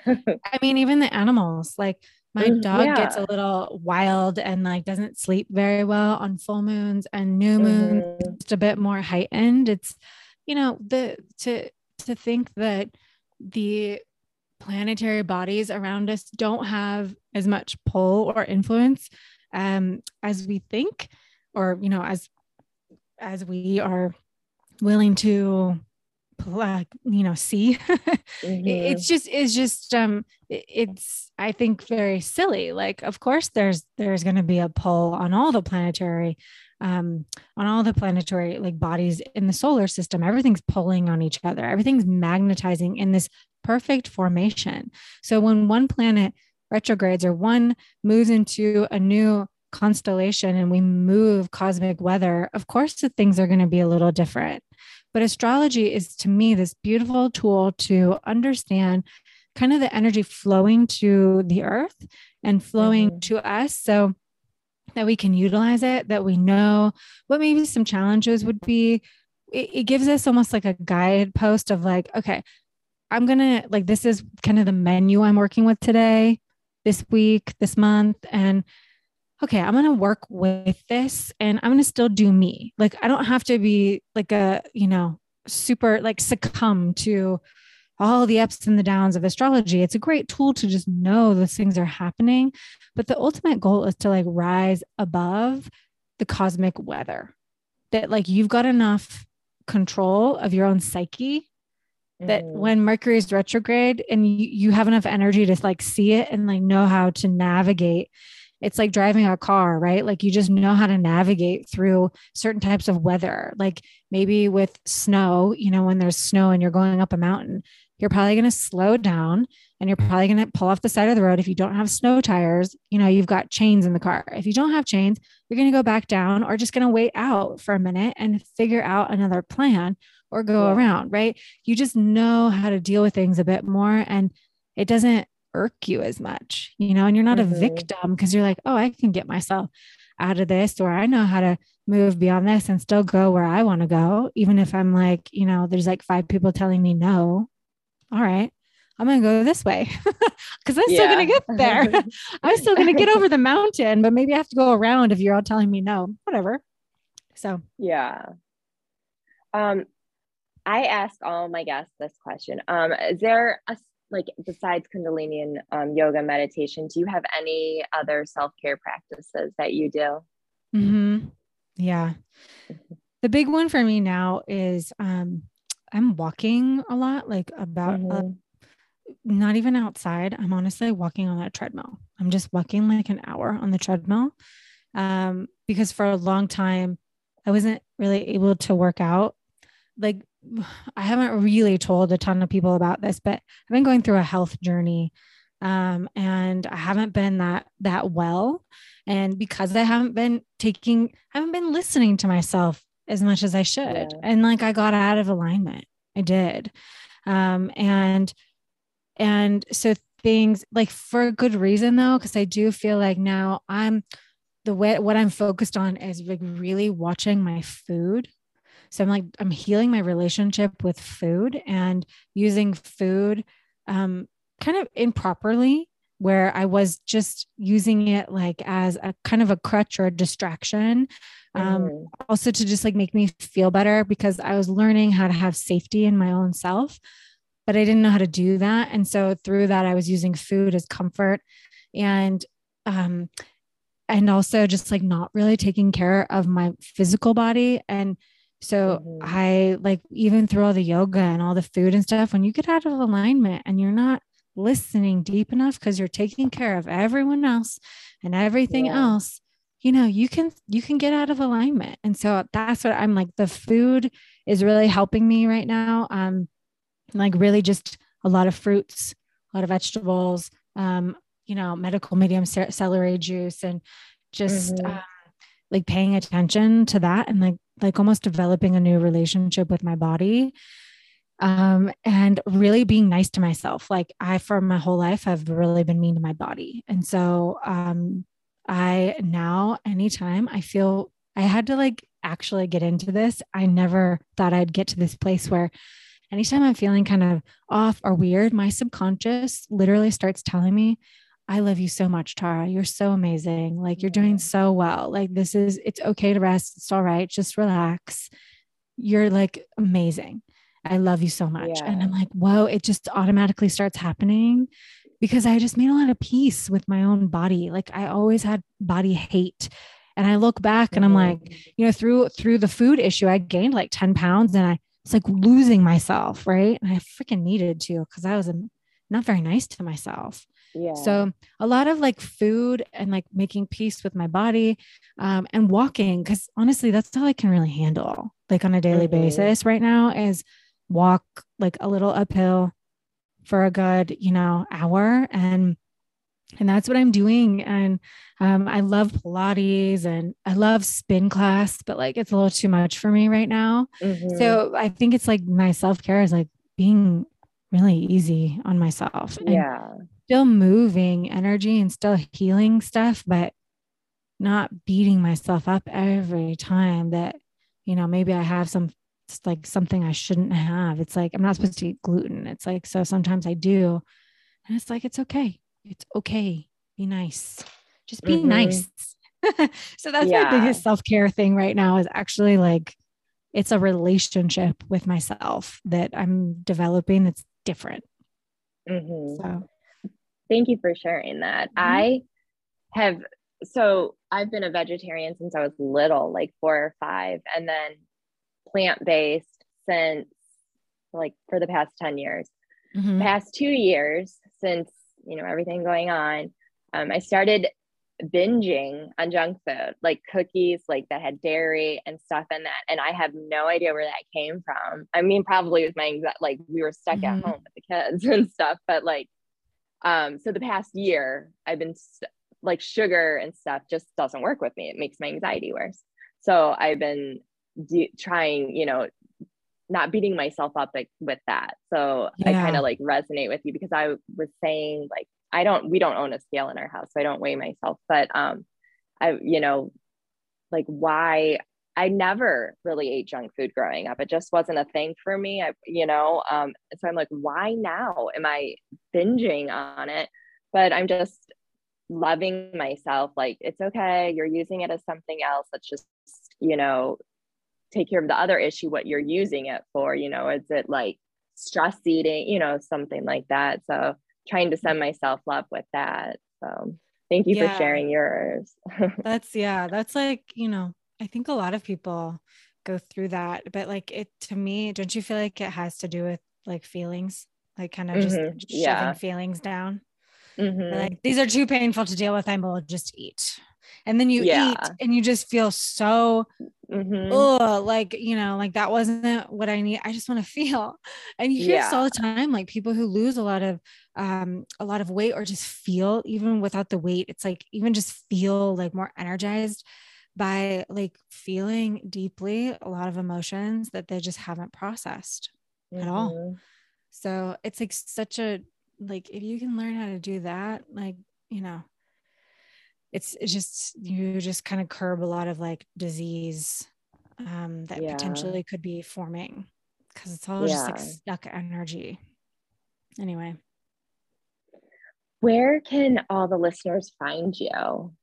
I mean, even the animals, like my dog yeah. gets a little wild and like doesn't sleep very well on full moons and new moons, mm-hmm. just a bit more heightened. It's, you know, the, to, to think that the planetary bodies around us don't have as much pull or influence, um, as we think, or, you know, as, as we are willing to, like, you know, see, mm-hmm. it's just, it's just, um, it's, I think very silly. Like, of course there's, there's going to be a pull on all the planetary, um, on all the planetary like bodies in the solar system. Everything's pulling on each other. Everything's magnetizing in this perfect formation. So when one planet retrogrades or one moves into a new constellation and we move cosmic weather, of course the things are going to be a little different. But astrology is, to me, this beautiful tool to understand kind of the energy flowing to the earth and flowing mm-hmm. to us so that we can utilize it, that we know what maybe some challenges would be. It, it gives us almost like a guidepost of like, okay, I'm going to like, this is kind of the menu I'm working with today, this week, this month. And okay, I'm going to work with this and I'm going to still do me. Like, I don't have to be like a, you know, super like succumb to all the ups and the downs of astrology. It's a great tool to just know those things are happening, but the ultimate goal is to like rise above the cosmic weather, that like you've got enough control of your own psyche that when Mercury is retrograde and you, you have enough energy to like see it and like know how to navigate. It's like driving a car, right? Like you just know how to navigate through certain types of weather. Like maybe with snow, you know, when there's snow and you're going up a mountain, you're probably going to slow down and you're probably going to pull off the side of the road. If you don't have snow tires, you know, you've got chains in the car. If you don't have chains, you're going to go back down or just going to wait out for a minute and figure out another plan or go yeah. around, right? You just know how to deal with things a bit more and it doesn't irk you as much, you know, and you're not mm-hmm. a victim because you're like, oh, I can get myself out of this, or I know how to move beyond this and still go where I want to go. Even if I'm like, you know, there's like five people telling me no, all right, I'm going to go this way because I'm yeah. still going to get there. I'm still going to get over the mountain, but maybe I have to go around if you're all telling me no, whatever. So, yeah. Um, I ask all my guests this question. Um, is there a like besides Kundalini and um, yoga meditation, do you have any other self-care practices that you do? Mm-hmm. Yeah. The big one for me now is um, I'm walking a lot, like about mm-hmm. uh, not even outside. I'm honestly walking on that treadmill. I'm just walking like an hour on the treadmill um, because for a long time I wasn't really able to work out. Like, I haven't really told a ton of people about this, but I've been going through a health journey. Um, and I haven't been that, that well. And because I haven't been taking, I haven't been listening to myself as much as I should. Yeah. And like, I got out of alignment. I did. Um, and, and so things like for a good reason though, cause I do feel like now I'm the way, what I'm focused on is like really watching my food. So I'm like, I'm healing my relationship with food and using food, um, kind of improperly, where I was just using it like as a kind of a crutch or a distraction. Um, mm. Also to just like make me feel better, because I was learning how to have safety in my own self, but I didn't know how to do that. And so through that, I was using food as comfort and, um, and also just like not really taking care of my physical body. And so mm-hmm. I like, even through all the yoga and all the food and stuff, when you get out of alignment and you're not listening deep enough because you're taking care of everyone else and everything yeah. else, you know, you can, you can get out of alignment. And so that's what I'm like, the food is really helping me right now. Um, like really just a lot of fruits, a lot of vegetables, um, you know, medical medium c- celery juice, and just mm-hmm. uh, like paying attention to that. And like, like almost developing a new relationship with my body. Um, and really being nice to myself. Like I, for my whole life, I've really been mean to my body. And so, um, I now, anytime I feel I had to like actually get into this, I never thought I'd get to this place where anytime I'm feeling kind of off or weird, my subconscious literally starts telling me, I love you so much, Tara. You're so amazing. Like you're doing so well. Like this is, it's okay to rest. It's all right. Just relax. You're like amazing. I love you so much. Yeah. And I'm like, whoa, it just automatically starts happening because I just made a lot of peace with my own body. Like I always had body hate. And I look back mm-hmm. and I'm like, you know, through, through the food issue, I gained like ten pounds and I was like losing myself. Right. And I freaking needed to, cause I was not very nice to myself. Yeah. So a lot of like food and like making peace with my body, um, and walking. Cause honestly, that's all I can really handle like on a daily mm-hmm. basis right now is walk like a little uphill for a good, you know, hour. And, and that's what I'm doing. And, um, I love Pilates and I love spin class, but like, it's a little too much for me right now. Mm-hmm. So I think it's like my self-care is like being really easy on myself and yeah. still moving energy and still healing stuff, but not beating myself up every time that, you know, maybe I have some It's like something I shouldn't have. It's like, I'm not supposed to eat gluten. It's like, so sometimes I do. And it's like, it's okay. It's okay. Be nice. Just be mm-hmm. nice. So that's yeah. my biggest self-care thing right now is actually like, it's a relationship with myself that I'm developing. That's different. Mm-hmm. So thank you for sharing that. Mm-hmm. I have, so I've been a vegetarian since I was little, like four or five. And then plant-based since like for the past ten years, mm-hmm. past two years since, you know, everything going on, um, I started binging on junk food, like cookies, like that had dairy and stuff in that. And I have no idea where that came from. I mean, probably with my anxiety, like we were stuck mm-hmm. at home with the kids and stuff, but like, um, so the past year I've been st- like sugar and stuff just doesn't work with me. It makes my anxiety worse. So I've been Do, trying, you know, not beating myself up like, with that. So yeah. I kind of like resonate with you because I was saying like, I don't, we don't own a scale in our house. So I don't weigh myself, but, um, I, you know, like why I never really ate junk food growing up. It just wasn't a thing for me. I, you know, um, so I'm like, why now am I binging on it? But I'm just loving myself. Like, it's okay. You're using it as something else. Let's just, you know, take care of the other issue, what you're using it for, you know, is it like stress eating, you know, something like that. So trying to send myself love with that. So thank you yeah. for sharing yours. That's, yeah, that's like, you know, I think a lot of people go through that, but like it, to me, don't you feel like it has to do with like feelings, like kind of just mm-hmm. shoving yeah. feelings down? Mm-hmm. Like, these are too painful to deal with. I'm will just eat. And then you yeah. eat and you just feel so, mm-hmm. oh, like, you know, like that wasn't what I need. I just want to feel. And you hear yeah. this all the time, like people who lose a lot of, um, a lot of weight or just feel, even without the weight, it's like, even just feel like more energized by like feeling deeply a lot of emotions that they just haven't processed mm-hmm. at all. So it's like such a, like, if you can learn how to do that, like, you know, it's, it's just, you just kind of curb a lot of like disease um, that yeah. potentially could be forming, because it's all yeah. just like stuck energy. Anyway. Where can all the listeners find you?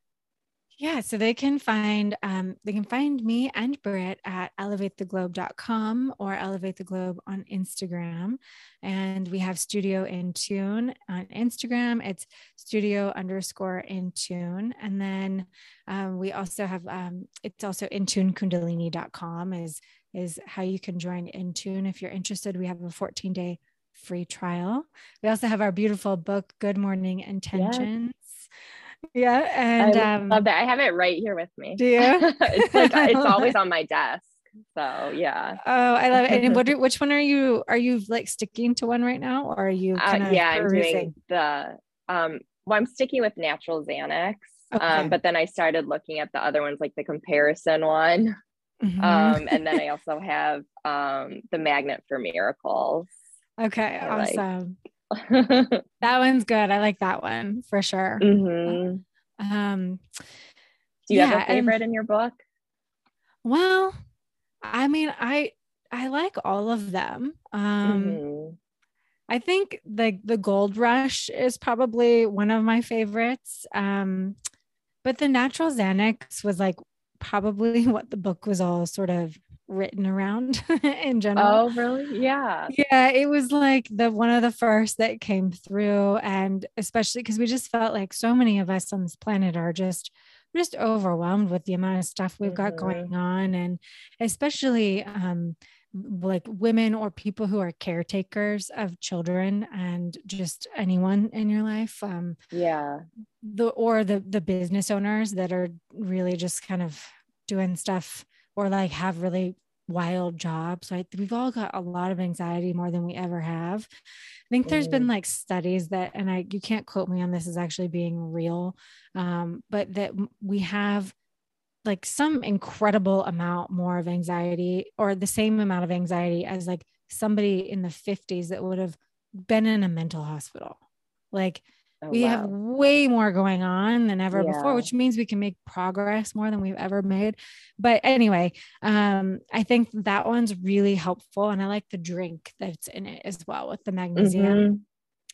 Yeah. So they can find, um, they can find me and Britt at elevate the globe dot com or Elevate the Globe on Instagram. And we have Studio In Tune on Instagram. It's studio underscore in tune. And then, um, we also have, um, it's also Intune Kundalini dot com is, is how you can join In Tune. If you're interested, we have a fourteen day free trial. We also have our beautiful book, Good Morning Intentions. Yes. Yeah. And I um, love that. I have it right here with me. Do you? It's like, it's always on my desk. So yeah. Oh, I love it. And what do, which one are you, are you like sticking to one right now? Or are you kind uh, of yeah, perusing? I'm doing the, um, well, I'm sticking with natural Xanax. Okay. Um, but then I started looking at the other ones, like the comparison one. Mm-hmm. Um, and then I also have, um, the Magnet for Miracles. Okay. I awesome. Like. That one's good. I like that one for sure. Mm-hmm. Um, Do you yeah, have a favorite and, in your book? Well, I mean, I, I like all of them. Um, mm-hmm. I think the, the Gold Rush is probably one of my favorites. Um, but the Natural Xanax was like probably what the book was all sort of written around in general. Oh, really? Yeah. Yeah. It was like the, one of the first that came through, and especially because we just felt like so many of us on this planet are just, just overwhelmed with the amount of stuff we've mm-hmm. got going on. And especially, um, like women or people who are caretakers of children and just anyone in your life. Um, yeah. The, or the, the business owners that are really just kind of doing stuff or like have really wild jobs. Right? We've all got a lot of anxiety more than we ever have. I think there's mm. been like studies that, and I, you can't quote me on this as actually being real. Um, but that we have like some incredible amount more of anxiety, or the same amount of anxiety as like somebody in the fifties that would have been in a mental hospital. Like oh, we wow. have way more going on than ever yeah. before, which means we can make progress more than we've ever made. But anyway, um, I think that one's really helpful. And I like the drink that's in it as well with the magnesium. Mm-hmm.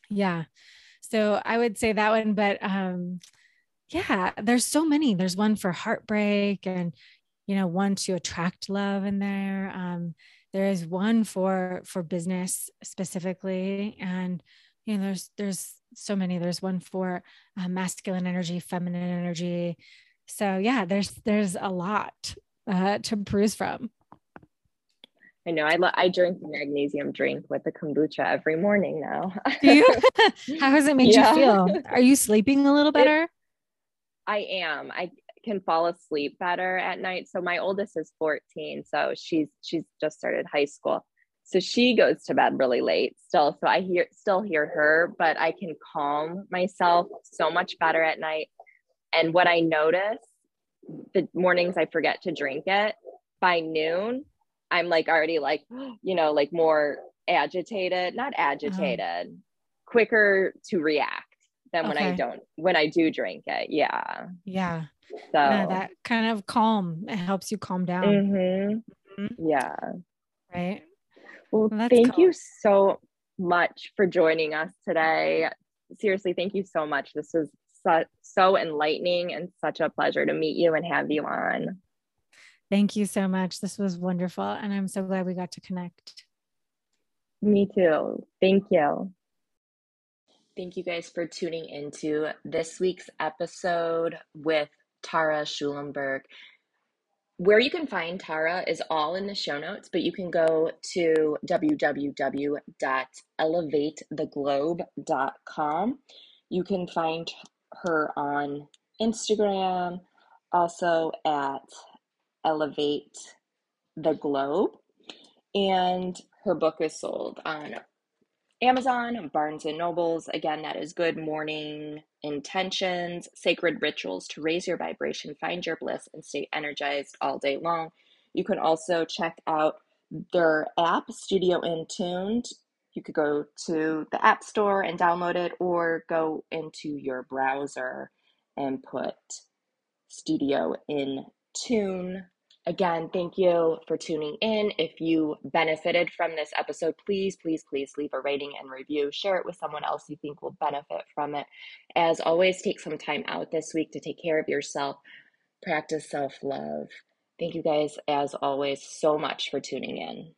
Yeah. So I would say that one, but, um, yeah, there's so many. There's one for heartbreak and, you know, one to attract love in there. Um, there is one for, for business specifically. And, you know, there's, there's so many, there's one for uh, masculine energy, feminine energy. So yeah, there's, there's a lot uh, to peruse from. I know. I lo- I drink the magnesium drink with the kombucha every morning now. Do you? How has it made yeah. you feel? Are you sleeping a little better? It- I am. I can fall asleep better at night. So my oldest is fourteen. So she's, she's just started high school. So she goes to bed really late still. So I hear, still hear her, but I can calm myself so much better at night. And what I notice, the mornings I forget to drink it, by noon, I'm like already like, you know, like more agitated, not agitated, oh. quicker to react than okay. when I don't, when I do drink it. Yeah. Yeah. So yeah, that kind of calm, it helps you calm down. Mm-hmm. Mm-hmm. Yeah. Right. Well, well thank cool. you so much for joining us today. Seriously. Thank you so much. This was so, so enlightening and such a pleasure to meet you and have you on. Thank you so much. This was wonderful. And I'm so glad we got to connect. Me too. Thank you. Thank you guys for tuning into this week's episode with Tara Schulenberg. Where you can find Tara is all in the show notes, but you can go to w w w dot elevate the globe dot com. You can find her on Instagram, also at Elevate the Globe, and her book is sold on Amazon, Barnes and Nobles. Again, that is Good Morning Intentions, Sacred Rituals to Raise Your Vibration, Find Your Bliss, and Stay Energized All Day Long. You can also check out their app, Studio In Tune. You could go to the App Store and download it, or go into your browser and put Studio In Tune. Again, thank you for tuning in. If you benefited from this episode, please, please, please leave a rating and review. Share it with someone else you think will benefit from it. As always, take some time out this week to take care of yourself. Practice self-love. Thank you guys, as always, so much for tuning in.